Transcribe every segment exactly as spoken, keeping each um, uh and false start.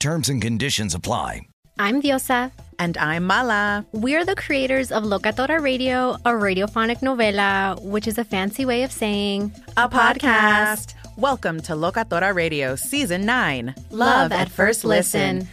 Terms and conditions apply. I'm Diosa. And I'm Mala. We're the creators of Locatora Radio, a radiophonic novela, which is a fancy way of saying a, a podcast. podcast. Welcome to Locatora Radio Season nine. Love, love at First Listen. listen.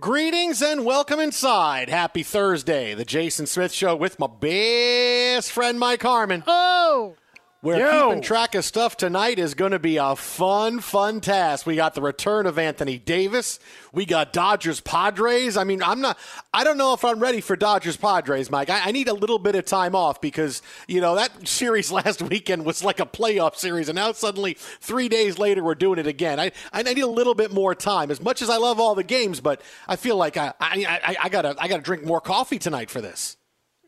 Greetings and welcome inside. Happy Thursday. The Jason Smith Show with my best friend, Mike Harmon. Oh! We're Yo. keeping track of stuff tonight is going to be a fun, fun task. We got the return of Anthony Davis. We got Dodgers Padres. I mean, I'm not, I don't know if I'm ready for Dodgers Padres, Mike. I, I need a little bit of time off because, you know, that series last weekend was like a playoff series. And now suddenly three days later, we're doing it again. I, I need a little bit more time as much as I love all the games, but I feel like I, I, I, I gotta, I gotta drink more coffee tonight for this.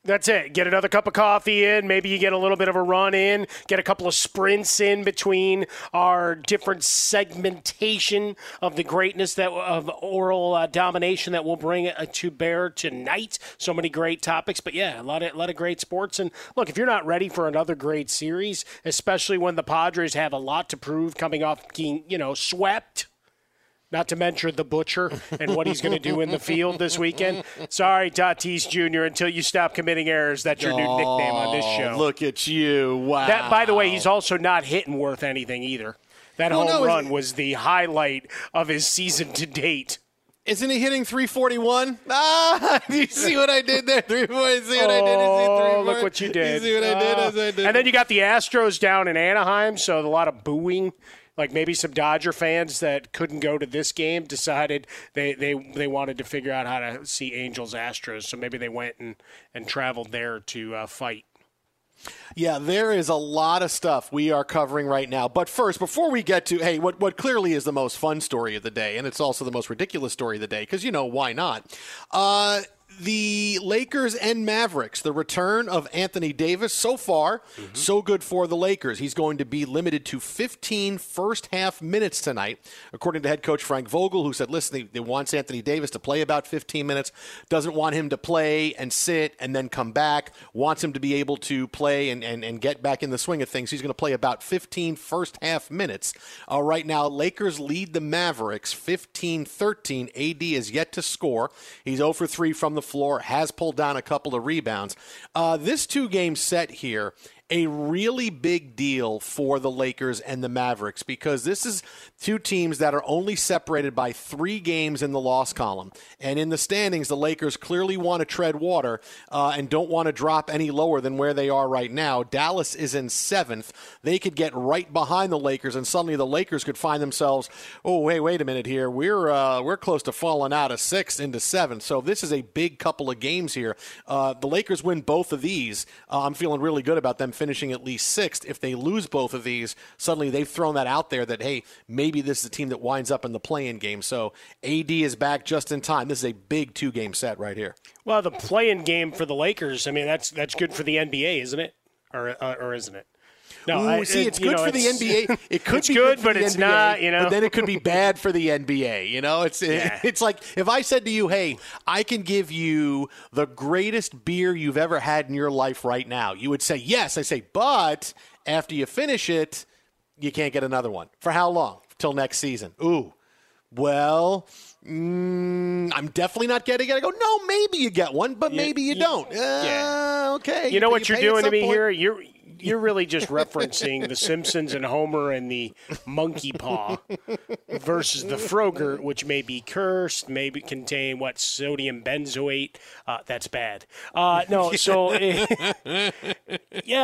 That's it. Get another cup of coffee in. Maybe you get a little bit of a run in. Get a couple of sprints in between our different segmentation of the greatness that of oral uh, domination that we'll bring uh, to bear tonight. So many great topics. But, yeah, a lot of, a lot of great sports. And, look, if you're not ready for another great series, especially when the Padres have a lot to prove coming off being, you know, swept, not to mention the butcher and what he's going to do in the field this weekend. Sorry, Tatis Junior, until you stop committing errors, that's your oh, new nickname on this show. Look at you. Wow. That, by the way, he's also not hitting worth anything either. That well, home no, run was the highlight of his season to date. Isn't he hitting three forty-one? Ah, you see what I did there? three forty, see what oh, I did? Oh, look what you did. You see what uh, I, did? I did? And then you got the Astros down in Anaheim, so a lot of booing. Like maybe some Dodger fans that couldn't go to this game decided they, they, they wanted to figure out how to see Angels Astros. So maybe they went and, and traveled there to uh, fight. Yeah, there is a lot of stuff we are covering right now. But first, before we get to, hey, what, what clearly is the most fun story of the day, and it's also the most ridiculous story of the day, because, you know, why not? Uh, the Lakers and Mavericks, the return of Anthony Davis. So far, mm-hmm. so good for the Lakers. He's going to be limited to fifteen first-half minutes tonight, according to head coach Frank Vogel, who said, listen, he, he wants Anthony Davis to play about fifteen minutes, doesn't want him to play and sit and then come back, wants him to be able to play and, and, and get back in the swing of things. He's going to play about fifteen first-half minutes. Uh, right now, Lakers lead the Mavericks fifteen thirteen. A D is yet to score. He's zero for three from the floor, has pulled down a couple of rebounds. Uh, this two-game set here, a really big deal for the Lakers and the Mavericks, because this is two teams that are only separated by three games in the loss column. And in the standings, the Lakers clearly want to tread water uh, and don't want to drop any lower than where they are right now. Dallas is in seventh. They could get right behind the Lakers, and suddenly the Lakers could find themselves, oh, hey, wait a minute here. We're uh, we're close to falling out of sixth into seventh. So this is a big couple of games here. Uh, the Lakers win both of these. Uh, I'm feeling really good about them finishing at least sixth. If they lose both of these, suddenly they've thrown that out there that, hey, maybe this is a team that winds up in the play-in game. So A D is back just in time. This is a big two-game set right here. Well, the play-in game for the Lakers, I mean, that's that's good for the N B A, isn't it? Or uh, or isn't it? No, Ooh, I, see, it's it, good know, for it's, the N B A. It could it's be good, good but it's N B A, not. You know, but then it could be bad for the N B A. You know, it's yeah. it, it's like if I said to you, "Hey, I can give you the greatest beer you've ever had in your life right now," you would say yes. I say, but after you finish it, you can't get another one. For how long? Till next season. Ooh, well. Mm, I'm definitely not getting it. I go, no, maybe you get one, but yeah, maybe you yeah, don't. Uh, yeah. Okay. You, you know what you you're doing to me point? Here? You're you're really just referencing The Simpsons and Homer and the monkey paw versus the Frogurt, which may be cursed, maybe contain, what, sodium benzoate. Uh, that's bad. Uh, no, so, yeah,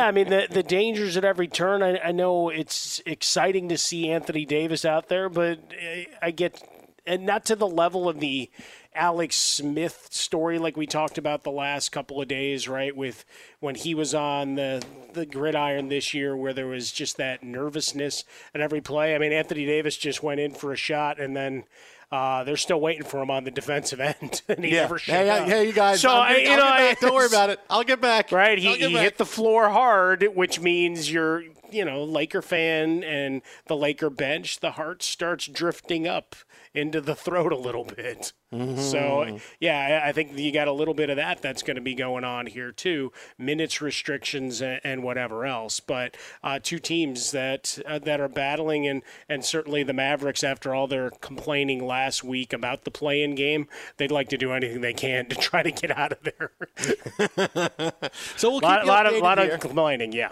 I mean, the, the dangers at every turn. I, I know it's exciting to see Anthony Davis out there, but I, I get – and not to the level of the Alex Smith story like we talked about the last couple of days, right, with when he was on the, the gridiron this year where there was just that nervousness at every play. I mean, Anthony Davis just went in for a shot, and then uh, they're still waiting for him on the defensive end, and he yeah. never showed hey, up. Hey, you guys, so, I, you know, don't worry about it. I'll get back. Right, he, he back. hit the floor hard, which means you're – you know, Laker fan and the Laker bench, the heart starts drifting up into the throat a little bit. Mm-hmm. So, yeah, I think you got a little bit of that that's going to be going on here, too. Minutes restrictions and whatever else. But uh, two teams that uh, that are battling, and, and certainly the Mavericks, after all their complaining last week about the play-in game, they'd like to do anything they can to try to get out of there. So we'll keep a lot, you updated lot of, here. complaining, yeah.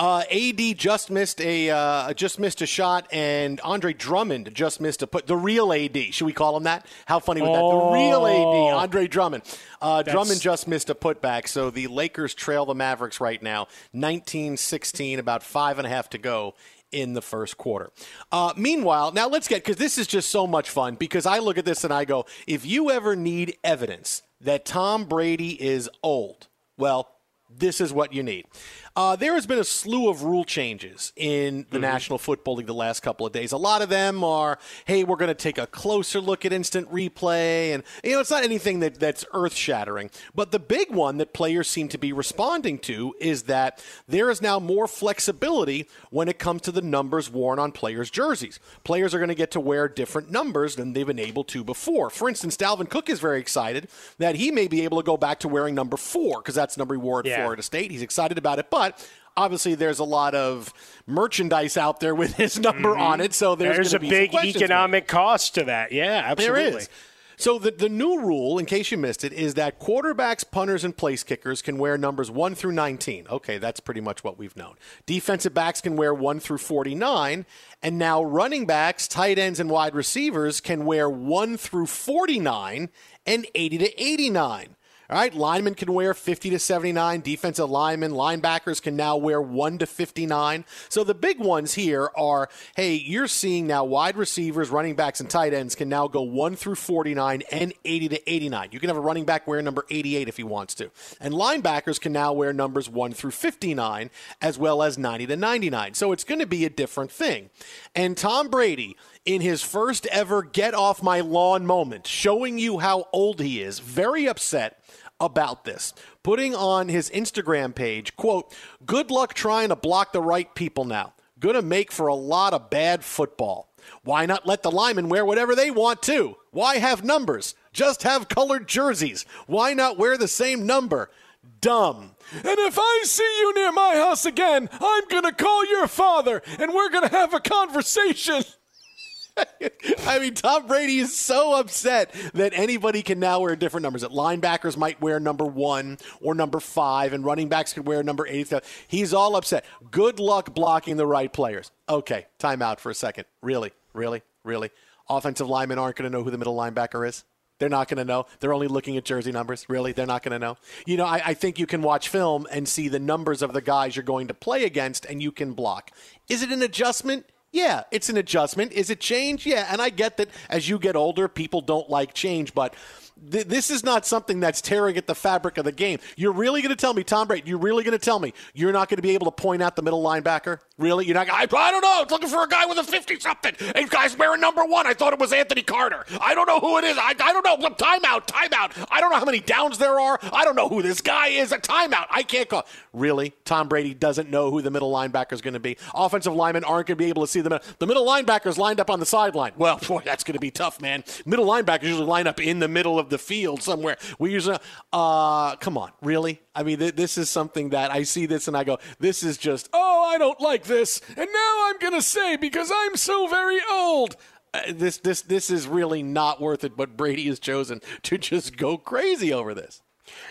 Uh, A D just missed a uh, just missed a shot, and Andre Drummond just missed a put. The real A D, should we call him that? How funny would oh. that? The real A D, Andre Drummond. Uh, Drummond just missed a putback, so the Lakers trail the Mavericks right now, nineteen sixteen, about five and a half to go in the first quarter. Uh, meanwhile, now let's get, because this is just so much fun, because I look at this and I go, if you ever need evidence that Tom Brady is old, well, this is what you need. Uh, there has been a slew of rule changes in the mm-hmm. National Football League the last couple of days. A lot of them are, hey, we're going to take a closer look at instant replay. And, you know, it's not anything that, that's earth-shattering. But the big one that players seem to be responding to is that there is now more flexibility when it comes to the numbers worn on players' jerseys. Players are going to get to wear different numbers than they've been able to before. For instance, Dalvin Cook is very excited that he may be able to go back to wearing number four, because that's the number he wore at yeah. Florida State. He's excited about it. But obviously, there's a lot of merchandise out there with his number mm-hmm. on it, so there's, there's a big economic cost to that. Yeah, absolutely. There is. So the, the new rule, in case you missed it, is that quarterbacks, punters, and place kickers can wear numbers one through nineteen. Okay, that's pretty much what we've known. Defensive backs can wear one through forty-nine, and now running backs, tight ends, and wide receivers can wear one through forty-nine and eighty to eighty-nine. All right, linemen can wear fifty to seventy-nine. Defensive linemen, linebackers can now wear one to fifty-nine. So the big ones here are, hey, you're seeing now wide receivers, running backs, and tight ends can now go one through forty-nine and eighty to eighty-nine. You can have a running back wear number eighty-eight if he wants to. And linebackers can now wear numbers one through fifty-nine as well as ninety to ninety-nine. So it's going to be a different thing. And Tom Brady, in his first ever get off my lawn moment, showing you how old he is, very upset about this, putting on his Instagram page, quote, "Good luck trying to block the right people now. Gonna make for a lot of bad football. Why not let the linemen wear whatever they want to? Why have numbers? Just have colored jerseys. Why not wear the same number? Dumb. And if I see you near my house again, I'm going to call your father, and we're going to have a conversation." I mean, Tom Brady is so upset that anybody can now wear different numbers. That linebackers might wear number one or number five, and running backs could wear number eight. He's all upset. Good luck blocking the right players. Okay, time out for a second. Really, really, really? Offensive linemen aren't going to know who the middle linebacker is? They're not going to know. They're only looking at jersey numbers. Really? They're not going to know. You know, I, I think you can watch film and see the numbers of the guys you're going to play against, and you can block. Is it an adjustment? Yeah, it's an adjustment. Is it change? Yeah, and I get that as you get older, people don't like change, but th- this is not something that's tearing at the fabric of the game. You're really going to tell me, Tom Brady, you're really going to tell me you're not going to be able to point out the middle linebacker? Really? You're not? I, I don't know. I was looking for a guy with a fifty-something. And guy's wearing number one. I thought it was Anthony Carter. I don't know who it is. I, I don't know. Timeout. Timeout. I don't know how many downs there are. I don't know who this guy is. A timeout. I can't call. Really? Tom Brady doesn't know who the middle linebacker is going to be. Offensive linemen aren't going to be able to see the middle. The middle linebackers lined up on the sideline. Well, boy, that's going to be tough, man. Middle linebackers usually line up in the middle of the field somewhere. We usually, uh, come on, really? I mean, th- this is something that I see this and I go, this is just, oh, I don't like this. And now I'm going to say, because I'm so very old, uh, this, this, this is really not worth it. But Brady has chosen to just go crazy over this.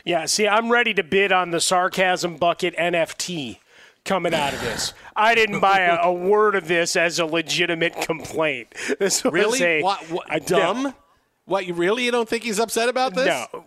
Yeah. See, I'm ready to bid on the sarcasm bucket N F T coming out of this. I didn't buy a, a word of this as a legitimate complaint. This was really a, what, what, a dumb. No. What, you really, you don't think he's upset about this? No.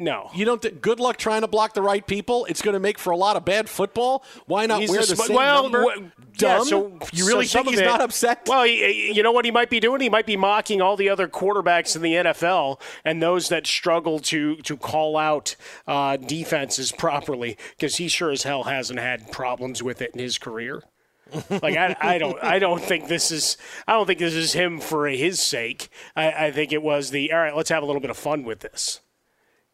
No. You don't th- good luck trying to block the right people. It's going to make for a lot of bad football. Why not he's wear the sp- same well, number? W- Dumb. Yeah, so you really so think he's it, not upset? Well, he, you know what he might be doing? He might be mocking all the other quarterbacks in the N F L and those that struggle to to call out uh, defenses properly, because he sure as hell hasn't had problems with it in his career. Like I, I don't, I don't think this is, I don't think this is him for his sake. I, I think it was the all right. Let's have a little bit of fun with this,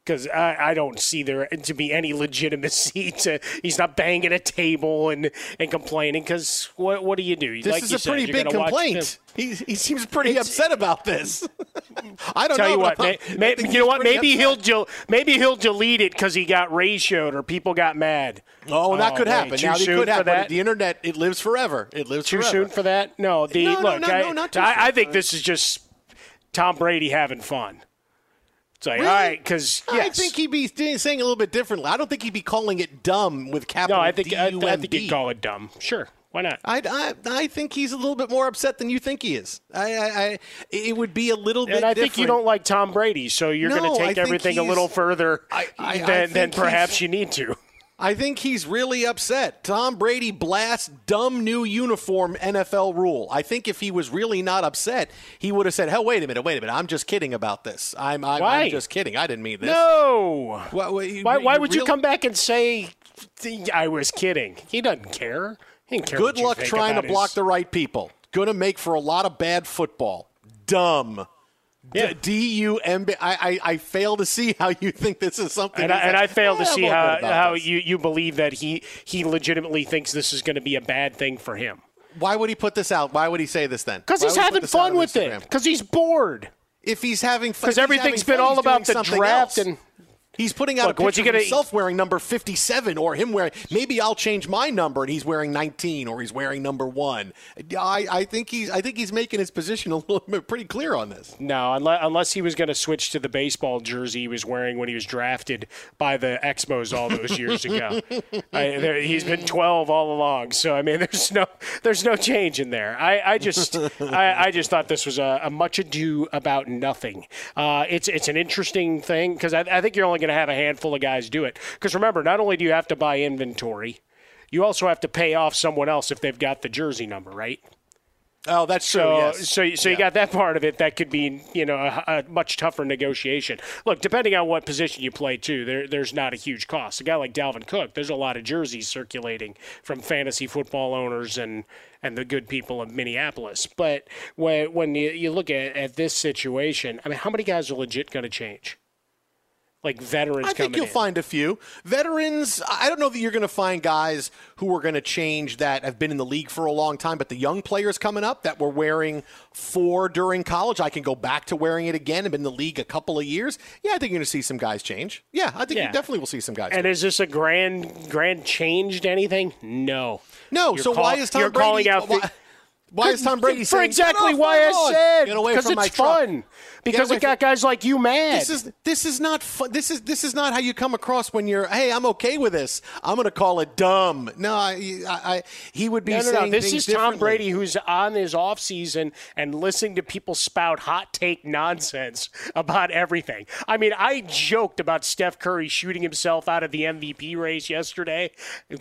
because I, I don't see there to be any legitimacy to. He's not banging a table and, and complaining. Because what what do you do? This like is you a said, pretty big complaint. He he seems pretty it's, upset about this. I don't tell know, you what. May, may, you know what? Maybe upset. he'll maybe he'll delete it because he got ratioed or people got mad. Oh, well, that oh, could happen. Wait, now, that could happen. That? The internet, it lives forever. It lives too forever. Too soon for that? No. The no, look, no, no, I, no, not too I, soon. I think this is just Tom Brady having fun. It's like, really? All right, because yes. I think he'd be saying a little bit differently. I don't think he'd be calling it dumb with capital. No, I think I, I think he'd call it dumb. Sure. Why not? I, I, I think he's a little bit more upset than you think he is. I, I, I It would be a little bit different. And I different. think you don't like Tom Brady, so you're no, going to take everything a little further I, I, than, I than perhaps you need to. I think he's really upset. Tom Brady blasts dumb new uniform N F L rule. I think if he was really not upset, he would have said, "Hell, wait a minute, wait a minute. I'm just kidding about this. I'm, I'm, I'm just kidding. I didn't mean this." No. Why, why, why, why would really? you come back and say, "I was kidding"? He doesn't care. He doesn't care. Good luck trying to his... block the right people. Going to make for a lot of bad football. Dumb. Yeah. D U M B I, I, I fail to see how you think this is something. And, I, and like, I fail to oh, see how, how you, you believe that he, he legitimately thinks this is going to be a bad thing for him. Why would he put this out? Why would he say this then? Because he's having he fun with Instagram? it. Because he's bored. If he's having fun. Because everything's been fun, all about the draft. Else. and He's putting out Look, a picture of gonna... himself wearing number fifty-seven or him wearing, maybe I'll change my number and he's wearing nineteen or he's wearing number one. I, I think he's I think he's making his position a little bit pretty clear on this. No, unless, unless he was going to switch to the baseball jersey he was wearing when he was drafted by the Expos all those years ago. I, there, he's been twelve all along. So, I mean, there's no there's no change in there. I, I just I, I just thought this was a, a much ado about nothing. Uh, it's, it's an interesting thing because I, I think you're only going to have a handful of guys do it, because remember, not only do you have to buy inventory, you also have to pay off someone else if they've got the jersey number, right? Oh, that's so, true. Yes. So, so yeah. You got that part of it. That could be, you know, a, a much tougher negotiation. Look, depending on what position you play, too, there, there's not a huge cost. A guy like Dalvin Cook, there's a lot of jerseys circulating from fantasy football owners and and the good people of Minneapolis. But when when you, you look at, at this situation, I mean, how many guys are legit going to change? like veterans coming in? I think you'll in. find a few. Veterans, I don't know that you're going to find guys who are going to change that have been in the league for a long time, but the young players coming up that were wearing four during college, I can go back to wearing it again and been in the league a couple of years. Yeah, I think you're going to see some guys change. Yeah, I think yeah. you definitely will see some guys and change. And is this a grand grand change to anything? No. No, you're so call- why is Tom you're Brady... calling out... The- Why is Tom Brady for saying, exactly why I said? Because it's my fun. Because it got guys like you mad. This is this is not fun. This is this is not how you come across when you're. Hey, I'm okay with this. I'm going to call it dumb. No, I, I, I he would be no, no, saying no. This is Tom Brady, who's on his off season and listening to people spout hot take nonsense about everything. I mean, I joked about Steph Curry shooting himself out of the M V P race yesterday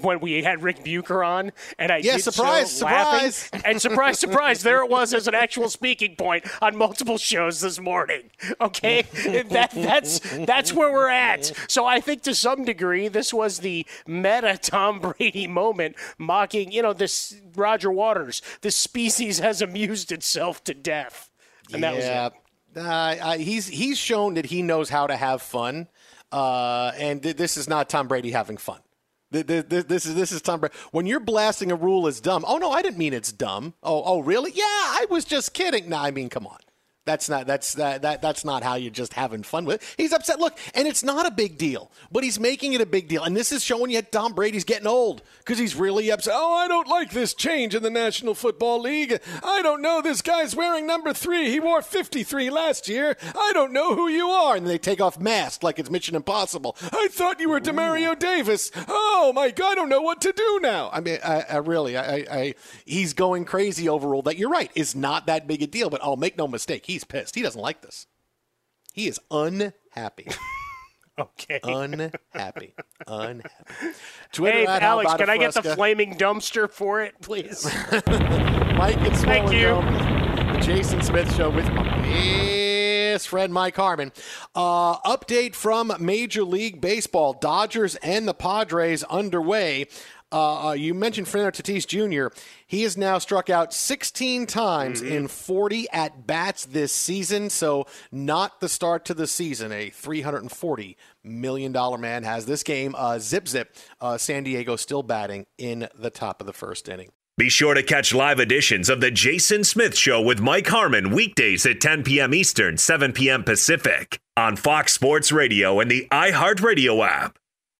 when we had Rick Bucher on, and I yeah, did surprise, so surprise, laughing and surprise. Surprise, surprise, there it was as an actual speaking point on multiple shows this morning. Okay? that, that's that's where we're at. So I think to some degree, this was the meta Tom Brady moment mocking, you know, this Roger Waters. This species has amused itself to death. And that yeah. was it. Uh, I, he's, he's shown that he knows how to have fun. Uh, and th- this is not Tom Brady having fun. This is this is Tom Brady. When you're blasting a rule as dumb, oh no, I didn't mean it's dumb. Oh, oh really? Yeah, I was just kidding. No, I mean, come on, that's not that's that, that that's not how you're just having fun with it. He's upset. Look, and it's not a big deal, but he's making it a big deal, and this is showing you that Tom Brady's getting old because he's really upset. Oh, I don't like this change in the National Football League. I don't know. This guy's wearing number three. He wore fifty-three last year. I don't know who you are, and they take off masks like it's Mission Impossible. I thought you were Demario Ooh. Davis. Oh my God, I don't know what to do now. I mean, I, I really, I, I, I, he's going crazy over a rule that you're right is not that big a deal. But I'll make no mistake, he's pissed. He doesn't like this. He is unhappy. Okay. Unhappy. Unhappy. Twitter hey, Alex, can I get the flaming dumpster for it, please? Mike, it's thank you. Dome, the Jason Smith Show with my best friend Mike Harmon. Uh, update from Major League Baseball: Dodgers and the Padres underway. Uh, you mentioned Fernando Tatis Junior He has now struck out sixteen times mm-hmm. in forty at-bats this season, so not the start to the season. A three hundred forty million dollars man has this game. Uh, zip, zip. Uh, San Diego still batting in the top of the first inning. Be sure to catch live editions of The Jason Smith Show with Mike Harmon weekdays at ten p.m. Eastern, seven p.m. Pacific on Fox Sports Radio and the iHeartRadio app.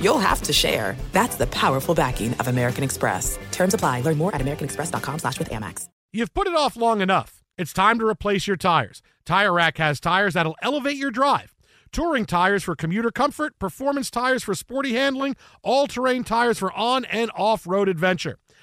you'll have to share. That's the powerful backing of American Express. Terms apply. Learn more at americanexpress.com slash with Amex. You've put it off long enough. It's time to replace your tires. Tire Rack has tires that'll elevate your drive. Touring tires for commuter comfort, performance tires for sporty handling, all-terrain tires for on- and off-road adventure.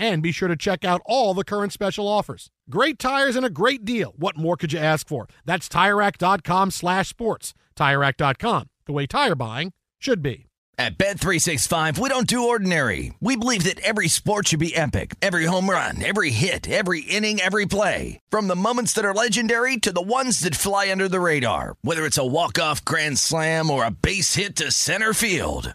And be sure to check out all the current special offers. Great tires and a great deal. What more could you ask for? That's TireRack.com slash sports. TireRack dot com, the way tire buying should be. At Bet three sixty-five, we don't do ordinary. We believe that every sport should be epic. Every home run, every hit, every inning, every play. From the moments that are legendary to the ones that fly under the radar. Whether it's a walk-off grand slam or a base hit to center field.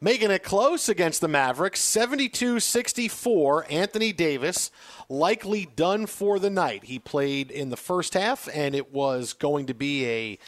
making it close against the Mavericks, seventy-two sixty-four. Anthony Davis likely done for the night. He played in the first half, and it was going to be a...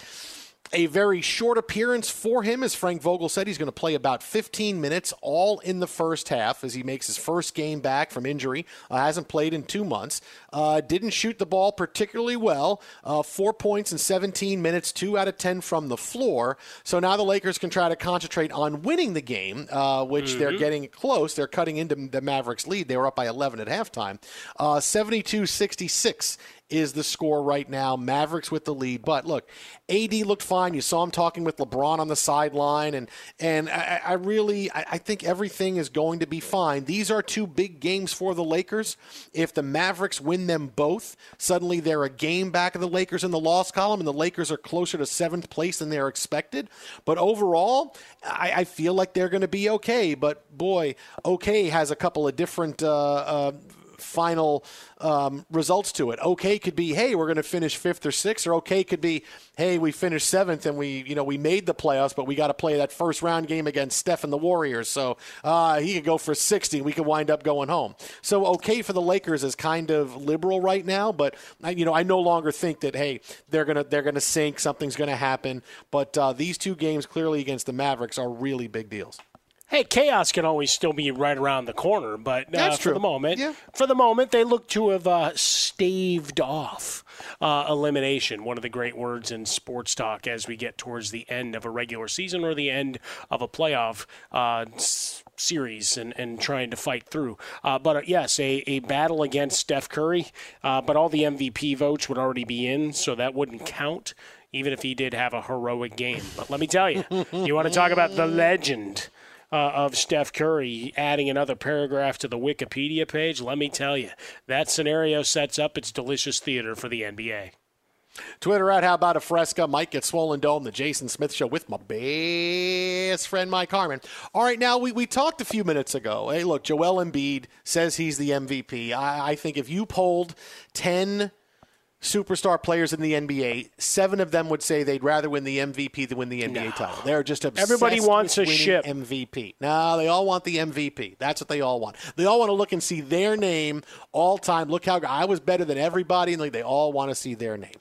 A very short appearance for him. As Frank Vogel said, he's going to play about fifteen minutes, all in the first half, as he makes his first game back from injury. Uh, hasn't played in two months. Uh, didn't shoot the ball particularly well. Uh, four points in seventeen minutes, two out of ten from the floor. So now the Lakers can try to concentrate on winning the game, uh, which mm-hmm. they're getting close. They're cutting into the Mavericks' lead. They were up by eleven at halftime. Uh, seventy-two sixty-six. Is the score right now. Mavericks with the lead. But look, A D looked fine. You saw him talking with LeBron on the sideline. And and I, I really, I, I think everything is going to be fine. These are two big games for the Lakers. If the Mavericks win them both, suddenly they're a game back of the Lakers in the loss column, and the Lakers are closer to seventh place than they're expected. But overall, I, I feel like they're going to be okay. But boy, okay has a couple of different uh, uh, final um, results to it. Okay could be, hey, we're going to finish fifth or sixth, or okay could be, hey, we finished seventh and we, you know, we made the playoffs, but we got to play that first round game against Steph and the Warriors. So uh, he could go for sixty and we could wind up going home. So okay for the Lakers is kind of liberal right now, but I, you know, I no longer think that, hey, they're going to, they're going to sink, something's going to happen. But uh, these two games clearly against the Mavericks are really big deals. Hey, chaos can always still be right around the corner, but uh, for the moment, yeah. for the moment, they look to have uh, staved off uh, elimination, one of the great words in sports talk as we get towards the end of a regular season or the end of a playoff uh, series and, and trying to fight through. Uh, but, uh, yes, a, a battle against Steph Curry, uh, but all the M V P votes would already be in, so that wouldn't count, even if he did have a heroic game. But let me tell you, you want to talk about the legend Uh, of Steph Curry adding another paragraph to the Wikipedia page, let me tell you, that scenario sets up its delicious theater for the N B A. Twitter at How About a Fresca. Mike gets Swollen Dome, the Jason Smith Show with my best friend Mike Harmon. All right, now we, we talked a few minutes ago. Hey, look, Joel Embiid says he's the M V P. I, I think if you polled ten superstar players in the N B A, seven of them would say they'd rather win the M V P than win the N B A no. title. They're just obsessed Everybody wants with a winning ship. M V P. No, they all want the M V P. That's what they all want. They all want to look and see their name all time. Look how I was better than everybody. And they all want to see their name.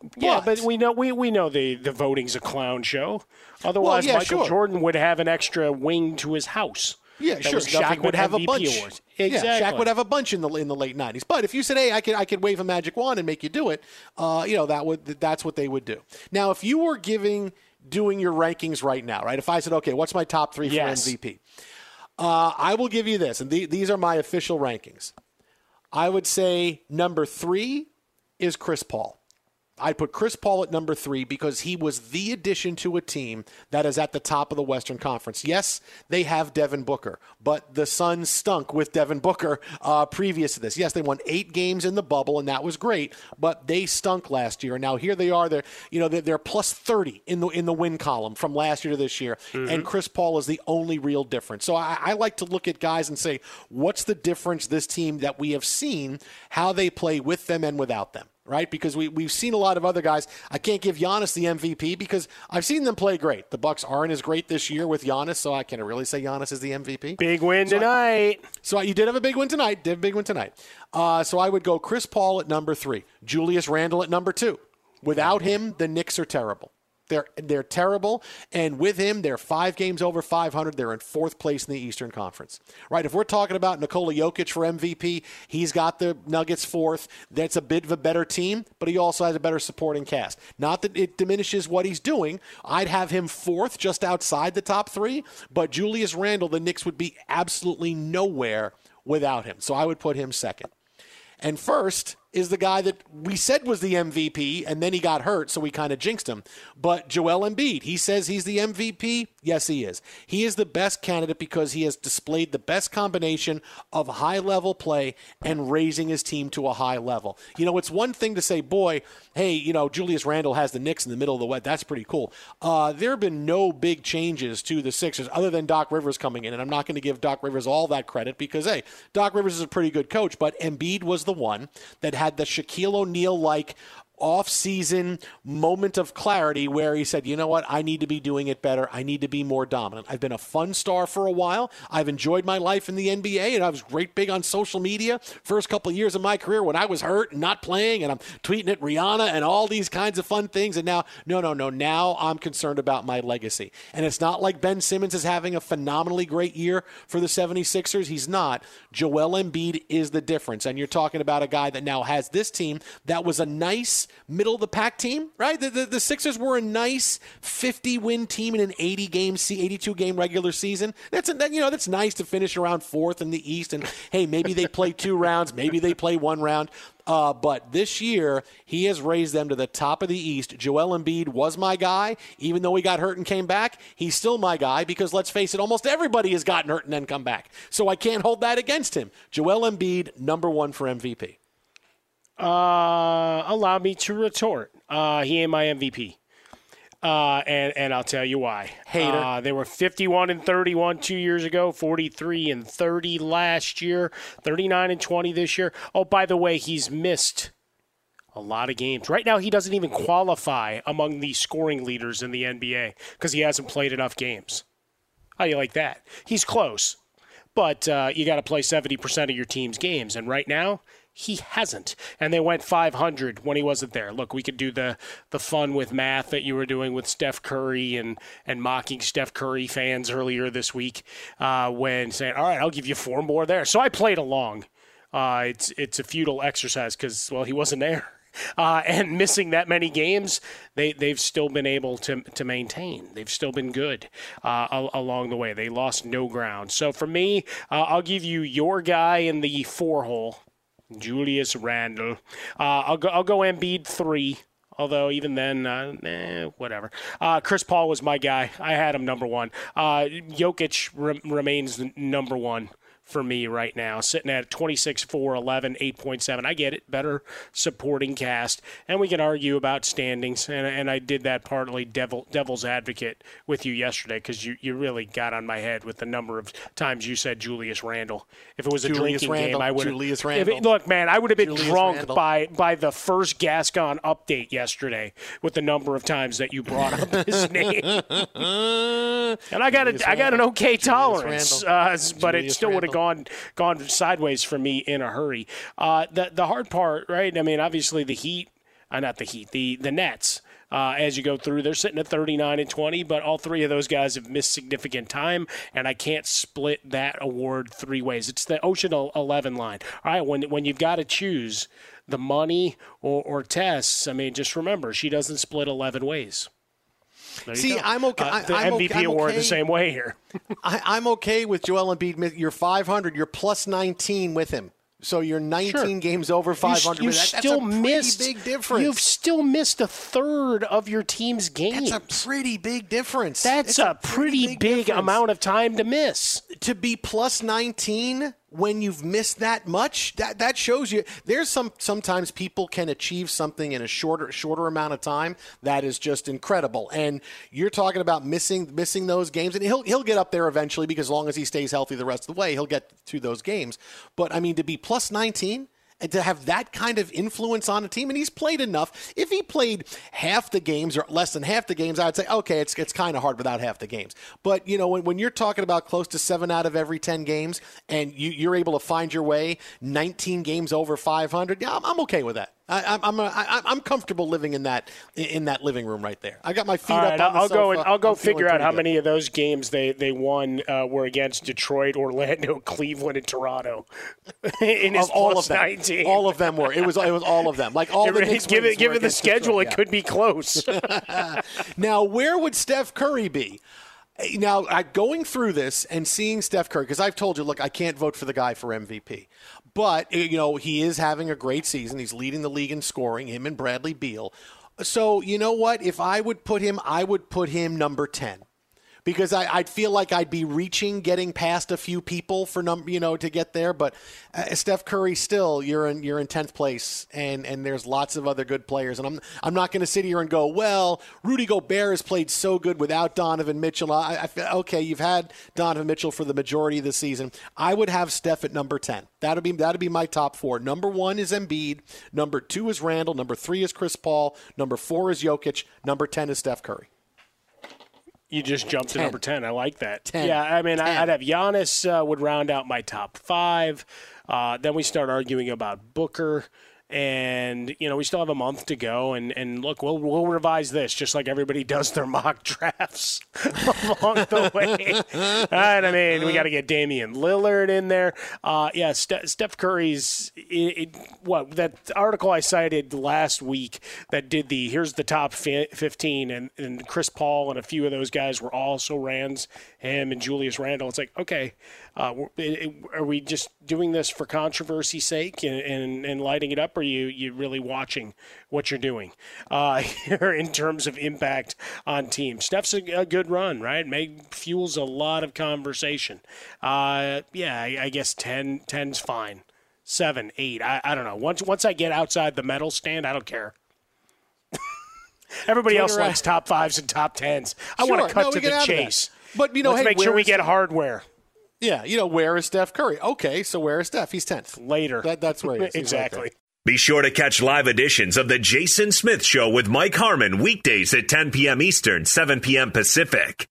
But, yeah, but we know we, we know the, the voting's a clown show. Otherwise, well, yeah, Michael sure. Jordan would have an extra wing to his house. Yeah, sure. Shaq would have M V P a bunch. Awards. Exactly. Yeah, Shaq would have a bunch in the in the late nineties. But if you said, "Hey, I could I could wave a magic wand and make you do it," uh, you know that would that's what they would do. Now, if you were giving doing your rankings right now, right? If I said, "Okay, what's my top three yes. for M V P?" Uh, I will give you this, and the, these are my official rankings. I would say number three is Chris Paul. I'd put Chris Paul at number three because he was the addition to a team that is at the top of the Western Conference. Yes, they have Devin Booker, but the Suns stunk with Devin Booker uh, previous to this. Yes, they won eight games in the bubble, and that was great, but they stunk last year. And now here they are. They're, you know, they're, they're plus thirty in the in the win column from last year to this year, mm-hmm. and Chris Paul is the only real difference. So I, I like to look at guys and say, what's the difference this team that we have seen, how they play with them and without them? right? Because we, we've seen a lot of other guys. I can't give Giannis the M V P because I've seen them play great. The Bucks aren't as great this year with Giannis, so I can't really say Giannis is the M V P. Big win so tonight. I, so I, you did have a big win tonight. Did a big win tonight. Uh, so I would go Chris Paul at number three. Julius Randle at number two. Without him, the Knicks are terrible. They're they're terrible, and with him, they're five games over five hundred. They're in fourth place in the Eastern Conference, right? If we're talking about Nikola Jokic for M V P, he's got the Nuggets fourth. That's a bit of a better team, but he also has a better supporting cast. Not that it diminishes what he's doing. I'd have him fourth, just outside the top three, but Julius Randle, the Knicks would be absolutely nowhere without him, so I would put him second. And first is the guy that we said was the M V P, and then he got hurt, so we kind of jinxed him. But Joel Embiid, he says he's the M V P. Yes, he is. He is the best candidate because he has displayed the best combination of high-level play and raising his team to a high level. You know, it's one thing to say, boy, hey, you know, Julius Randle has the Knicks in the middle of the West. That's pretty cool. Uh, there have been no big changes to the Sixers other than Doc Rivers coming in, and I'm not going to give Doc Rivers all that credit because, hey, Doc Rivers is a pretty good coach, but Embiid was the one that had the Shaquille O'Neal-like off-season moment of clarity where he said, you know what, I need to be doing it better. I need to be more dominant. I've been a fun star for a while. I've enjoyed my life in the N B A, and I was great big on social media. First couple of years of my career when I was hurt and not playing, and I'm tweeting at Rihanna and all these kinds of fun things, and now, no, no, no, now I'm concerned about my legacy. And it's not like Ben Simmons is having a phenomenally great year for the 76ers. He's not. Joel Embiid is the difference, and you're talking about a guy that now has this team that was a nice middle-of-the-pack team, right? The, the, the Sixers were a nice fifty-win team in an eighty-game, eighty-two-game regular season. That's a, that, you know, that's nice to finish around fourth in the East, and, hey, maybe they play two rounds, maybe they play one round. Uh, but this year, he has raised them to the top of the East. Joel Embiid was my guy. Even though he got hurt and came back, he's still my guy because, let's face it, almost everybody has gotten hurt and then come back. So I can't hold that against him. Joel Embiid, number one for M V P. Uh, allow me to retort. Uh, he ain't my M V P. Uh, and, and I'll tell you why. Hater. Uh, they were fifty-one and thirty-one two years ago, forty-three and thirty last year, thirty-nine and twenty this year. Oh, by the way, he's missed a lot of games. Right now, he doesn't even qualify among the scoring leaders in the N B A because he hasn't played enough games. How do you like that? He's close, but uh, you got to play seventy percent of your team's games. And right now, he hasn't, and they went five hundred when he wasn't there. Look, we could do the the fun with math that you were doing with Steph Curry and, and mocking Steph Curry fans earlier this week uh, when saying, all right, I'll give you four more there. So I played along. Uh, it's, it's a futile exercise because, well, he wasn't there. Uh, and missing that many games, they, they've still been able to to maintain. They've still been good uh, al- along the way. They lost no ground. So for me, uh, I'll give you your guy in the four-hole. Julius Randle. Uh, I'll go. I'll go Embiid three. Although even then, uh, eh, whatever. Uh, Chris Paul was my guy. I had him number one. Uh, Jokic re- remains number one for me right now, sitting at twenty-six, four, eleven, eight point seven. I get it. Better supporting cast, and we can argue about standings. And and I did that partly devil devil's advocate with you yesterday because you, you really got on my head with the number of times you said Julius Randle. If it was a Julius drinking Randle, game, I would Julius Randle. It, look, man, I would have been Julius drunk Randle. by by the first Gascon update yesterday with the number of times that you brought up his name. And I got Julius a I got an okay Julius tolerance, uh, but Julius it still would have gone gone sideways for me in a hurry. Uh, the the hard part, right? I mean, obviously the Heat, uh, not the Heat, the the Nets. Uh, as you go through, they're sitting at thirty-nine and twenty, but all three of those guys have missed significant time, and I can't split that award three ways. It's the Ocean eleven line. All right, when when you've got to choose the money or, or tests, I mean, just remember she doesn't split eleven ways. See, go. I'm okay. Uh, the I'm M V P okay. award the same way here. I, I'm okay with Joel Embiid. You're five hundred. You're plus nineteen with him. So you're nineteen sure. games over five hundred. You, you that, still that's a missed, big difference. You've still missed a third of your team's games. That's a pretty big difference. That's a, a pretty, pretty big, big amount of time to miss. To be plus nineteen when you've missed that much, that, that shows you there's some sometimes people can achieve something in a shorter shorter amount of time that is just incredible. And you're talking about missing missing those games, and he'll he'll get up there eventually because as long as he stays healthy the rest of the way, he'll get to those games. But I mean, to be plus nineteen and to have that kind of influence on a team, and he's played enough. If he played half the games or less than half the games, I would say, okay, it's it's kind of hard without half the games. But, you know, when, when you're talking about close to seven out of every ten games and you, you're able to find your way nineteen games over five hundred, yeah, I'm, I'm okay with that. I, I'm a, I, I'm comfortable living in that in that living room right there. I got my feet All right, up on the I'll sofa. Go and, I'll go I'm figure out how good. many of those games they they won uh, were against Detroit, Orlando, Cleveland, and Toronto. in his all plus of them, nineteen. all of them were. It was it was all of them. Like all the Knicks given given the schedule, Detroit, it yeah. could be close. Now, where would Steph Curry be? Now, going through this and seeing Steph Curry, because I've told you, look, I can't vote for the guy for M V P. But, you know, he is having a great season. He's leading the league in scoring, him and Bradley Beal. So, you know what? If I would put him, I would put him number ten. Because I, I'd feel like I'd be reaching, getting past a few people for number, you know, to get there. But uh, Steph Curry, still, you're in you're in tenth place, and, and there's lots of other good players. And I'm I'm not going to sit here and go, well, Rudy Gobert has played so good without Donovan Mitchell. I, I okay, you've had Donovan Mitchell for the majority of the season. I would have Steph at number ten. That'd be that'd be my top four. Number one is Embiid. Number two is Randle. Number three is Chris Paul. Number four is Jokic. Number ten is Steph Curry. You just jumped ten. to number ten. I like that. ten. Yeah, I mean, ten. I'd have Giannis uh, would round out my top five. Uh, then we start arguing about Booker. And, you know, we still have a month to go. And, and look, we'll we'll revise this just like everybody does their mock drafts along the way. And, I mean, we got to get Damian Lillard in there. Uh, yeah, St- Steph Curry's it, – what, that article I cited last week that did the – here's the top fifteen, and, and Chris Paul and a few of those guys were also Rands, him and Julius Randle. It's like, okay, uh, it, it, are we just doing this for controversy's sake and, and, and lighting it up? Are you you really watching what you're doing uh, here in terms of impact on teams? Steph's a, a good run, right? Make, fuels a lot of conversation. Uh, yeah, I, I guess ten ten's fine. Seven, eight, I, I don't know. Once once I get outside the medal stand, I don't care. Everybody Twitter else I... likes top fives and top tens. I sure, want to cut no, to the chase. But you know, let's hey, make sure we get hardware. Yeah, you know, where is Steph Curry? Okay, so where is Steph? He's tenth. Later. That, that's where he is. Exactly. Right. Be sure to catch live editions of The Jason Smith Show with Mike Harmon weekdays at ten p.m. Eastern, seven p.m. Pacific.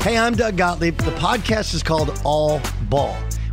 Hey, I'm Doug Gottlieb. The podcast is called All Ball.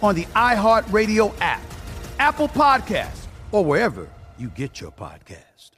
on the iHeartRadio app, Apple Podcasts, or wherever you get your podcast.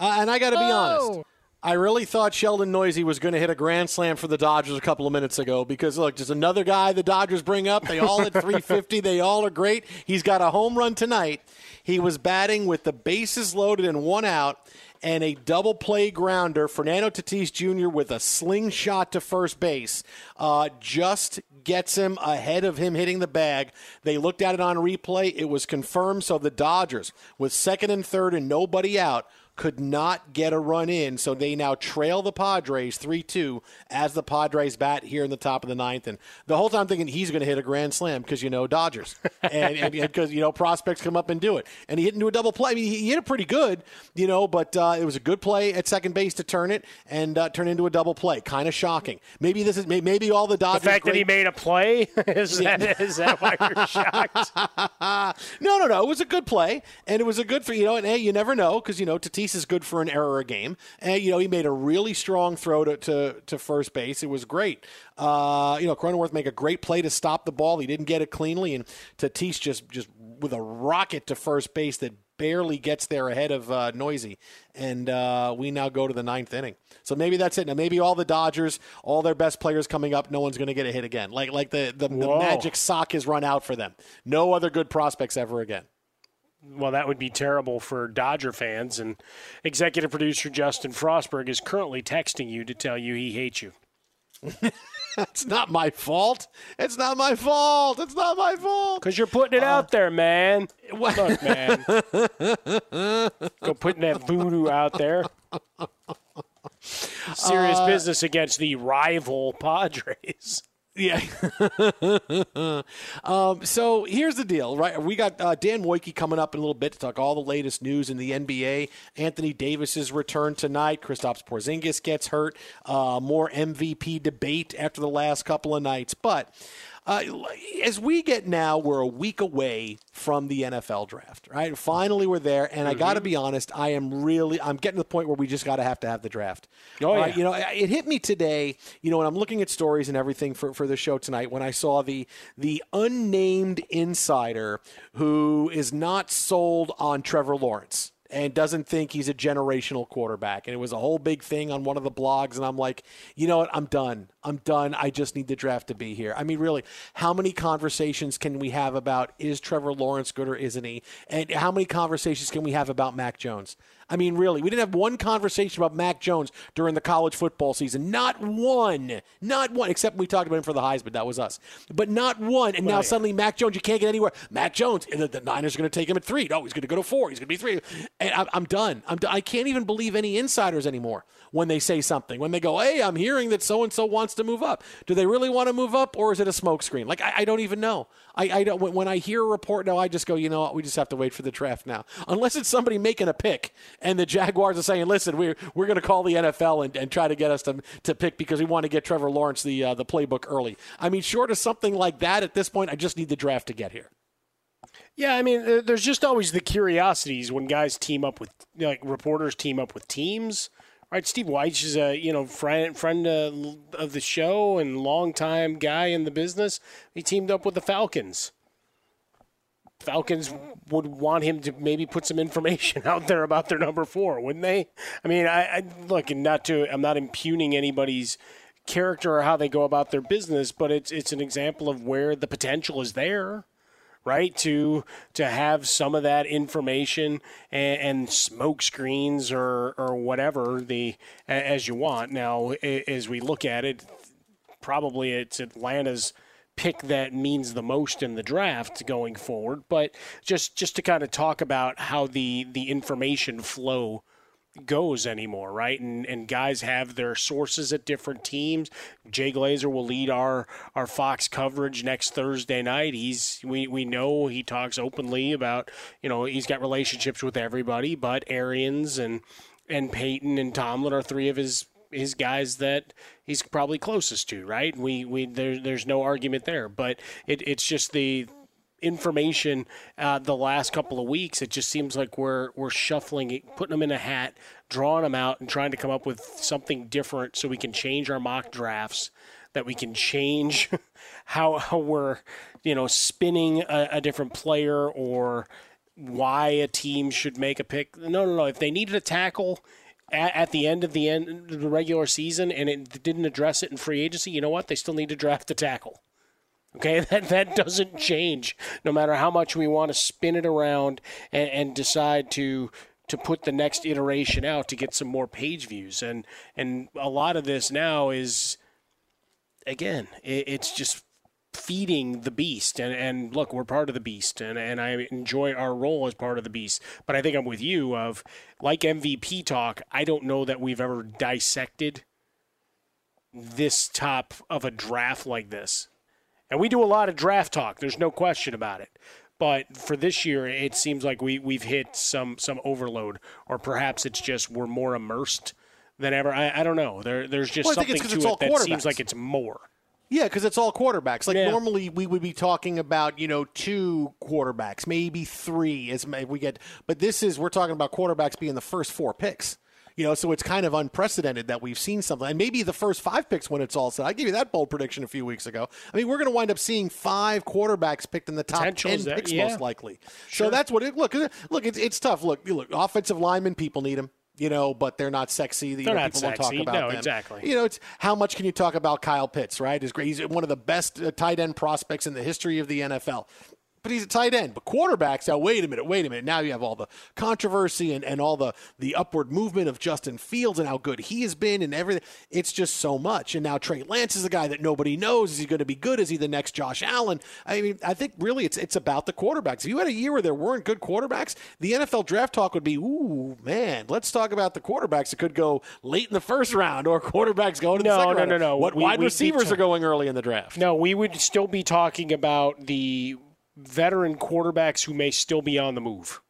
Uh, and I got to be oh. honest. I really thought Sheldon Noisy was going to hit a grand slam for the Dodgers a couple of minutes ago because, look, just another guy the Dodgers bring up. They all at three fifty. They all are great. He's got a home run tonight. He was batting with the bases loaded and one out, and a double play grounder, Fernando Tatis Junior with a slingshot to first base, uh, just gets him ahead of him hitting the bag. They looked at it on replay. It was confirmed, so the Dodgers, with second and third and nobody out, could not get a run in, so they now trail the Padres three two as the Padres bat here in the top of the ninth. And the whole time I'm thinking he's going to hit a grand slam because, you know, Dodgers. And because, you know, prospects come up and do it. And he hit into a double play. I mean, he hit it pretty good, you know, but uh, it was a good play at second base to turn it and uh, turn into a double play. Kind of shocking. Maybe this is maybe all the Dodgers. The fact great- that he made a play? is, that, is that why you're shocked? no, no, no. It was a good play, and it was a good for, you know, and hey, you never know because, you know, Tatis is good for an error a game. And, you know, he made a really strong throw to, to, to first base. It was great. Uh, you know, Cronenworth made a great play to stop the ball. He didn't get it cleanly. And Tatis just, just with a rocket to first base that barely gets there ahead of uh, Noisy. And uh, we now go to the ninth inning. So maybe that's it. Now, maybe all the Dodgers, all their best players coming up, no one's going to get a hit again. Like, like the, the, the magic sock has run out for them. No other good prospects ever again. Well, that would be terrible for Dodger fans, and executive producer Justin Frostberg is currently texting you to tell you he hates you. It's not my fault. It's not my fault. It's not my fault. Because you're putting it uh, out there, man. Look, man. Go putting that voodoo out there. Serious uh, business against the rival Padres. Yeah. um, so here's the deal, right? We got uh, Dan Wojcicki coming up in a little bit to talk all the latest news in the N B A. Anthony Davis's return tonight. Kristaps Porzingis gets hurt. Uh, more M V P debate after the last couple of nights. But uh, as we get now, we're a week away from the N F L draft, right? Finally, we're there. And mm-hmm. I got to be honest, I am really, I'm getting to the point where we just got to have to have the draft. Oh, yeah. Uh, you know, it hit me today, you know, when I'm looking at stories and everything for, for the show tonight, when I saw the, the unnamed insider who is not sold on Trevor Lawrence and doesn't think he's a generational quarterback. And it was a whole big thing on one of the blogs. And I'm like, you know what? I'm done. I'm done. I just need the draft to be here. I mean, really, how many conversations can we have about is Trevor Lawrence good or isn't he? And how many conversations can we have about Mac Jones? I mean, really, we didn't have one conversation about Mac Jones during the college football season. Not one. Not one. Except we talked about him for the Heisman. That was us. But not one. And well, now yeah. suddenly Mac Jones, you can't get anywhere. Mac Jones, and the, the Niners are going to take him at three. No, he's going to go to four. He's going to be three. And I, I'm done. I'm done. I can't even believe any insiders anymore when they say something. When they go, hey, I'm hearing that so-and-so wants to move up. Do they really want to move up, or is it a smokescreen? Like, I, I don't even know. I, I don't. When, when I hear a report now, I just go, you know what? We just have to wait for the draft now. Unless it's somebody making a pick. And the Jaguars are saying, listen, we're, we're going to call the N F L and, and try to get us to, to pick because we want to get Trevor Lawrence the uh, the playbook early. I mean, short of something like that at this point, I just need the draft to get here. Yeah, I mean, there's just always the curiosities when guys team up with, like, reporters team up with teams. All right, Steve Weich is a, you know, friend friend uh, of the show and longtime guy in the business. He teamed up with the Falcons. Falcons would want him to maybe put some information out there about their number four, wouldn't they? I mean, I, I look, and not to, I'm not impugning anybody's character or how they go about their business, but it's it's an example of where the potential is there. Right, to to have some of that information and, and smoke screens or, or whatever the as you want. Now, as we look at it, probably it's Atlanta's pick that means the most in the draft going forward. But just, just to kind of talk about how the, the information flow goes anymore, right? And and guys have their sources at different teams. Jay Glazer will lead our our Fox coverage next Thursday night. He's we we know he talks openly about, you know, he's got relationships with everybody, but Arians and and Peyton and Tomlin are three of his his guys that he's probably closest to, right? We we there there's no argument there, but it it's just the information uh, the last couple of weeks. It just seems like we're we're shuffling it, putting them in a hat, drawing them out, and trying to come up with something different so we can change our mock drafts, that we can change how, how we're, you know, spinning a, a different player or why a team should make a pick. No, no, no. If they needed a tackle at, at the end of the end of the regular season and it didn't address it in free agency, you know what? They still need to draft a tackle. Okay, that that doesn't change no matter how much we want to spin it around and, and decide to to put the next iteration out to get some more page views. And and a lot of this now is, again, it, it's just feeding the beast. And, and look, we're part of the beast, and, and I enjoy our role as part of the beast. But I think I'm with you of, like M V P talk, I don't know that we've ever dissected this top of a draft like this. And we do a lot of draft talk. There's no question about it. But for this year, it seems like we, we've hit some some overload, or perhaps it's just we're more immersed than ever. I, I don't know. There There's just well, something to it that seems like it's more. Yeah, because it's all quarterbacks. Like, yeah. Normally we would be talking about, you know, two quarterbacks, maybe three as we get. But this is, we're talking about quarterbacks being the first four picks. You know, so it's kind of unprecedented that we've seen something. And maybe the first five picks when it's all set. I gave you that bold prediction a few weeks ago. I mean, we're going to wind up seeing five quarterbacks picked in the top ten picks most likely. Sure. So that's what it – look, look, it's it's tough. Look, look, offensive linemen, people need them. You know, but they're not sexy. They're not sexy. No, exactly. You know, it's how much can you talk about Kyle Pitts, right? He's great. He's one of the best tight end prospects in the history of the N F L. But he's a tight end. But quarterbacks, now, wait a minute, wait a minute. Now you have all the controversy and, and all the, the upward movement of Justin Fields and how good he has been and everything. It's just so much. And now Trey Lance is a guy that nobody knows. Is he going to be good? Is he the next Josh Allen? I mean, I think really it's it's about the quarterbacks. If you had a year where there weren't good quarterbacks, the N F L draft talk would be, ooh, man, let's talk about the quarterbacks that could go late in the first round or quarterbacks going to no, the second no, round. No, no, no, no. What we, wide receivers ta- are going early in the draft? No, we would still be talking about the – veteran quarterbacks who may still be on the move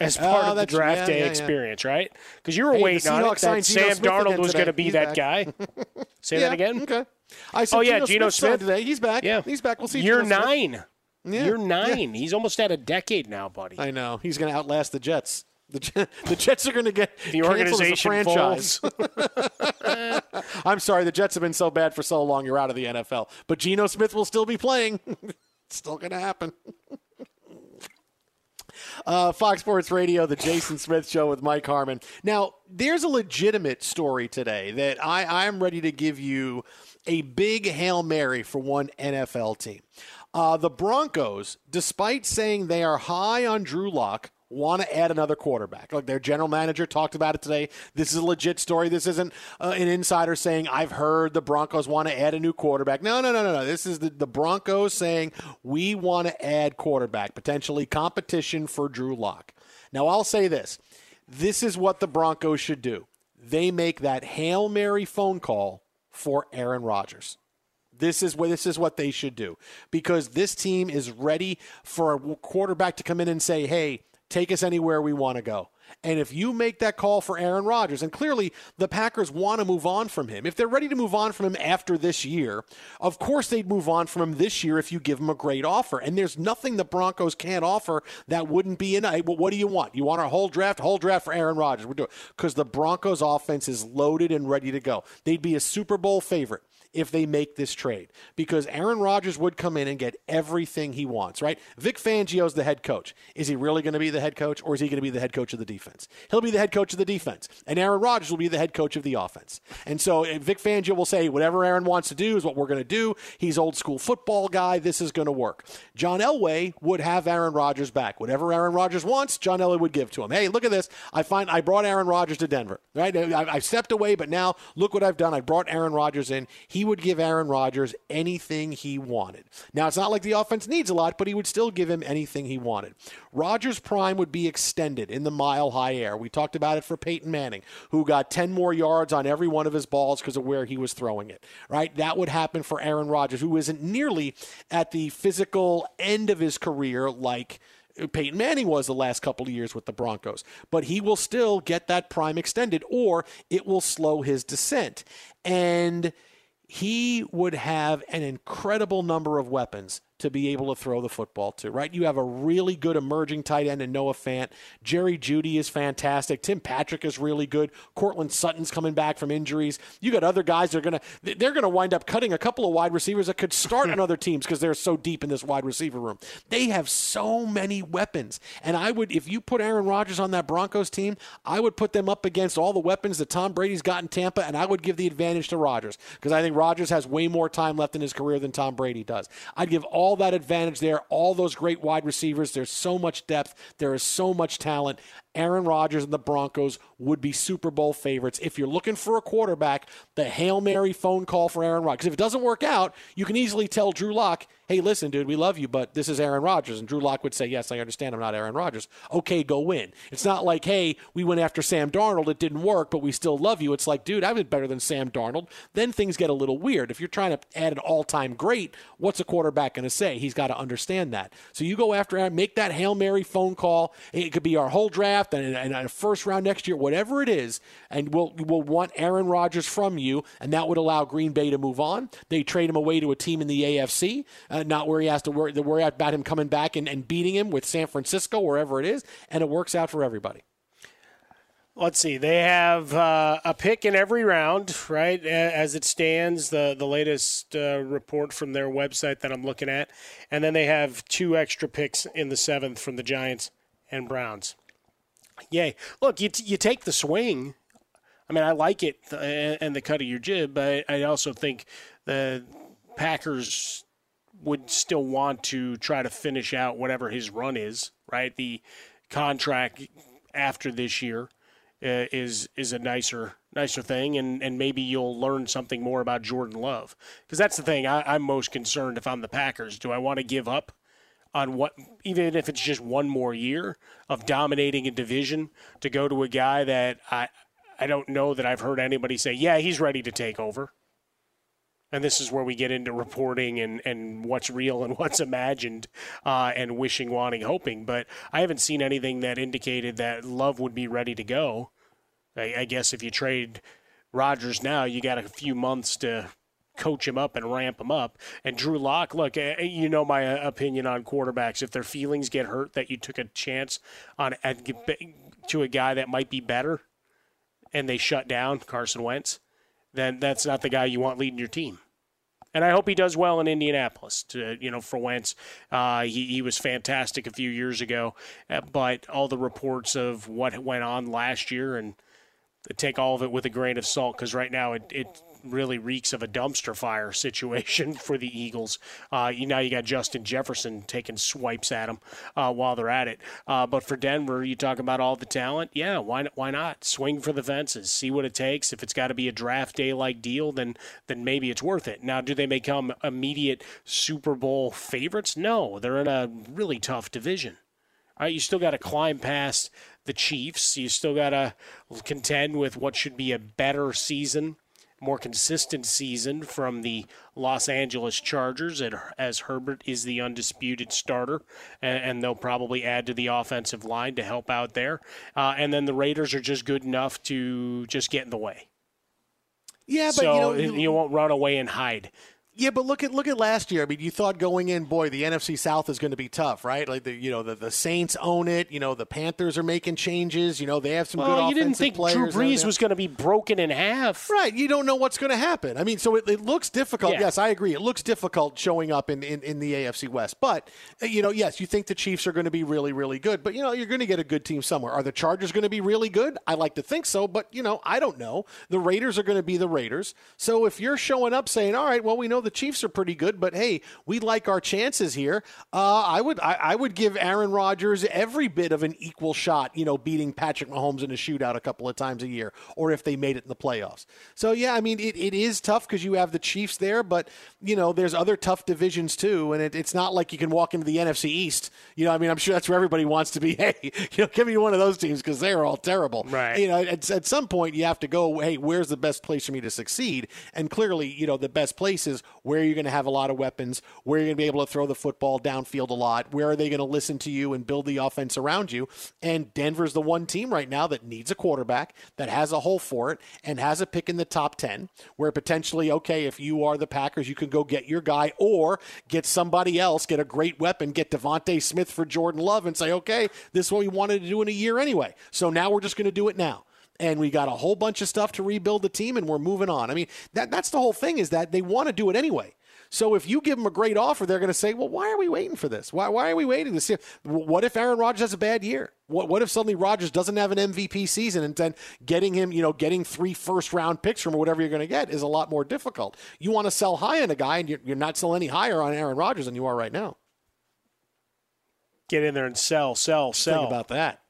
as part oh, of the draft yeah, day yeah, experience, yeah. right? Because you were hey, waiting on it that Sam Darnold was going to be he's that back. guy. Say yeah, that again? Okay. I said oh, yeah, Geno, Geno Smith, Smith today. He's back. Yeah. He's back. We'll see. Year Geno nine. Yeah. Year nine. Yeah. He's almost at a decade now, buddy. I know. He's going to outlast the Jets. The, the Jets are going to get the organization as a franchise. I'm sorry. The Jets have been so bad for so long, you're out of the N F L. But Geno Smith will still be playing. Still going to happen. uh, Fox Sports Radio, the Jason Smith Show with Mike Harmon. Now, there's a legitimate story today that I am ready to give you a big Hail Mary for one N F L team. Uh, the Broncos, despite saying they are high on Drew Lock, want to add another quarterback. Like, their general manager talked about it today. This is a legit story. This isn't uh, an insider saying, I've heard the Broncos want to add a new quarterback. No, no, no, no, no. This is the, the Broncos saying, we want to add quarterback, potentially competition for Drew Lock. Now, I'll say this. This is what the Broncos should do. They make that Hail Mary phone call for Aaron Rodgers. This is what this is what they should do, because this team is ready for a quarterback to come in and say, hey, take us anywhere we want to go. And if you make that call for Aaron Rodgers, and clearly the Packers want to move on from him. If they're ready to move on from him after this year, of course they'd move on from him this year if you give him a great offer. And there's nothing the Broncos can't offer that wouldn't be in it. Well, what do you want? You want our whole draft? Whole draft for Aaron Rodgers. We're doing it. Because the Broncos offense is loaded and ready to go. They'd be a Super Bowl favorite if they make this trade, because Aaron Rodgers would come in and get everything he wants, right? Vic Fangio's the head coach. Is he really going to be the head coach, or is he going to be the head coach of the defense? He'll be the head coach of the defense, and Aaron Rodgers will be the head coach of the offense. And so Vic Fangio will say, whatever Aaron wants to do is what we're going to do. He's old school football guy. This is going to work. John Elway would have Aaron Rodgers back. Whatever Aaron Rodgers wants, John Elway would give to him. Hey, look at this. I find I brought Aaron Rodgers to Denver, right? I, I stepped away, but now look what I've done. I brought Aaron Rodgers in. He would give Aaron Rodgers anything he wanted. Now, it's not like the offense needs a lot, but he would still give him anything he wanted. Rodgers' prime would be extended in the mile high air. We talked about it for Peyton Manning, who got ten more yards on every one of his balls because of where he was throwing it, right? That would happen for Aaron Rodgers, who isn't nearly at the physical end of his career like Peyton Manning was the last couple of years with the Broncos, but he will still get that prime extended, or it will slow his descent. And he would have an incredible number of weapons to be able to throw the football to, right? You have a really good emerging tight end in Noah Fant. Jerry Jeudy is fantastic. Tim Patrick is really good. Cortland Sutton's coming back from injuries. You got other guys that are going to, they're going to wind up cutting a couple of wide receivers that could start on other teams because they're so deep in this wide receiver room. They have so many weapons. And I would, if you put Aaron Rodgers on that Broncos team, I would put them up against all the weapons that Tom Brady's got in Tampa, and I would give the advantage to Rodgers because I think Rodgers has way more time left in his career than Tom Brady does. I'd give all that advantage there, all those great wide receivers. There's so much depth. There is so much talent. Aaron Rodgers and the Broncos would be Super Bowl favorites. If you're looking for a quarterback, the Hail Mary phone call for Aaron Rodgers. If it doesn't work out, you can easily tell Drew Lock, hey, listen, dude, we love you, but this is Aaron Rodgers. And Drew Lock would say, yes, I understand I'm not Aaron Rodgers. Okay, go win. It's not like, hey, we went after Sam Darnold. It didn't work, but we still love you. It's like, dude, I was better than Sam Darnold. Then things get a little weird. If you're trying to add an all-time great, what's a quarterback going to say? He's got to understand that. So you go after Aaron, make that Hail Mary phone call. It could be our whole draft, And, and a first round next year, whatever it is, and we'll, we'll want Aaron Rodgers from you, and that would allow Green Bay to move on. They trade him away to a team in the A F C, uh, not where he has to worry, to worry about him coming back and, and beating him with San Francisco, wherever it is, and it works out for everybody. Let's see. They have uh, a pick in every round, right, as it stands, the, the latest uh, report from their website that I'm looking at, and then they have two extra picks in the seventh from the Giants and Browns. Yay. Look, you t- you take the swing. I mean, I like it th- and the cut of your jib, but I also think the Packers would still want to try to finish out whatever his run is, right? The contract after this year uh, is is a nicer nicer thing, and, and maybe you'll learn something more about Jordan Love. Because that's the thing I, I'm most concerned if I'm the Packers. Do I want to give up on what, even if it's just one more year of dominating a division, to go to a guy that I I don't know that I've heard anybody say, yeah, he's ready to take over? And this is where we get into reporting and, and what's real and what's imagined uh, and wishing, wanting, hoping. But I haven't seen anything that indicated that Love would be ready to go. I, I guess if you trade Rodgers now, you got a few months to coach him up and ramp him up. And Drew Lock, look, you know my opinion on quarterbacks. If their feelings get hurt that you took a chance on to a guy that might be better and they shut down Carson Wentz, then that's not the guy you want leading your team. And I hope he does well in Indianapolis, to, you know, for Wentz. Uh, he, he was fantastic a few years ago, but all the reports of what went on last year, and take all of it with a grain of salt, because right now it, it really reeks of a dumpster fire situation for the Eagles. Uh, you now you got Justin Jefferson taking swipes at them uh, while they're at it. Uh, but for Denver, you talk about all the talent. Yeah, why why not swing for the fences, see what it takes? If it's got to be a draft day like deal, then then maybe it's worth it. Now, do they become immediate Super Bowl favorites? No, they're in a really tough division. All right, you still got to climb past the Chiefs. You still got to contend with what should be a better season more consistent season from the Los Angeles Chargers as Herbert is the undisputed starter, and they'll probably add to the offensive line to help out there. Uh, and then the Raiders are just good enough to just get in the way. Yeah, but so you, know, you, you won't run away and hide. Yeah, but look at look at last year. I mean, you thought going in, boy, the N F C South is going to be tough, right? Like the you know the, the Saints own it. You know the Panthers are making changes. You know they have some well, good offensive players. You didn't think Drew Brees was going to be broken in half, right? You don't know what's going to happen. I mean, so it, it looks difficult. Yeah. Yes, I agree. It looks difficult showing up in, in, in the A F C West. But you know, yes, you think the Chiefs are going to be really really good, but you know you're going to get a good team somewhere. Are the Chargers going to be really good? I like to think so, but you know I don't know. The Raiders are going to be the Raiders. So if you're showing up saying, all right, well we know the Chiefs are pretty good, but hey, we like our chances here. Uh, I would I, I would give Aaron Rodgers every bit of an equal shot, you know, beating Patrick Mahomes in a shootout a couple of times a year, or if they made it in the playoffs. So, yeah, I mean, it, it is tough because you have the Chiefs there, but, you know, there's other tough divisions too, and it, it's not like you can walk into the N F C East. You know, I mean, I'm sure that's where everybody wants to be. Hey, you know, give me one of those teams because they're all terrible. Right. You know, at, at some point you have to go, hey, where's the best place for me to succeed? And clearly, you know, the best place is where you're going to have a lot of weapons, where you're going to be able to throw the football downfield a lot, where are they going to listen to you and build the offense around you. And Denver's the one team right now that needs a quarterback, that has a hole for it, and has a pick in the top ten, where potentially, okay, if you are the Packers, you can go get your guy or get somebody else, get a great weapon, get Devontae Smith for Jordan Love and say, okay, this is what we wanted to do in a year anyway, so now we're just going to do it now. And we got a whole bunch of stuff to rebuild the team, and we're moving on. I mean, that that's the whole thing, is that they want to do it anyway. So if you give them a great offer, they're going to say, well, why are we waiting for this? Why why are we waiting to see? What if Aaron Rodgers has a bad year? What what if suddenly Rodgers doesn't have an M V P season, and then getting him, you know, getting three first-round picks from whatever you're going to get is a lot more difficult. You want to sell high on a guy, and you're, you're not selling any higher on Aaron Rodgers than you are right now. Get in there and sell, sell, sell. Think about that.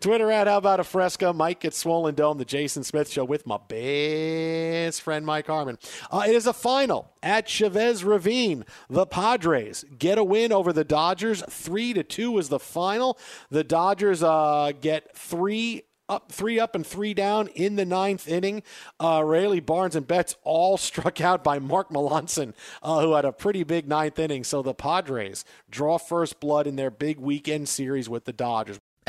Twitter at How About a Fresca. Mike at Swollen Dome. The Jason Smith Show with my best friend Mike Harmon. Uh, it is a final at Chavez Ravine. The Padres get a win over the Dodgers. Three to two is the final. The Dodgers uh, get three. Up, three up and three down in the ninth inning. Uh, Raley, Barnes, and Betts all struck out by Mark Melanson, uh, who had a pretty big ninth inning. So the Padres draw first blood in their big weekend series with the Dodgers.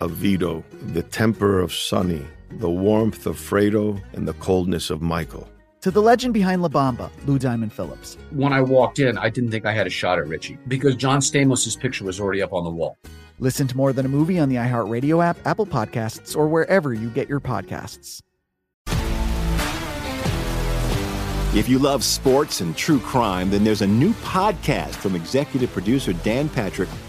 of Vito, the temper of Sonny, the warmth of Fredo, and the coldness of Michael. To the legend behind La Bamba, Lou Diamond Phillips. When I walked in, I didn't think I had a shot at Richie because John Stamos's picture was already up on the wall. Listen to More Than a Movie on the iHeartRadio app, Apple Podcasts, or wherever you get your podcasts. If you love sports and true crime, then there's a new podcast from executive producer Dan Patrick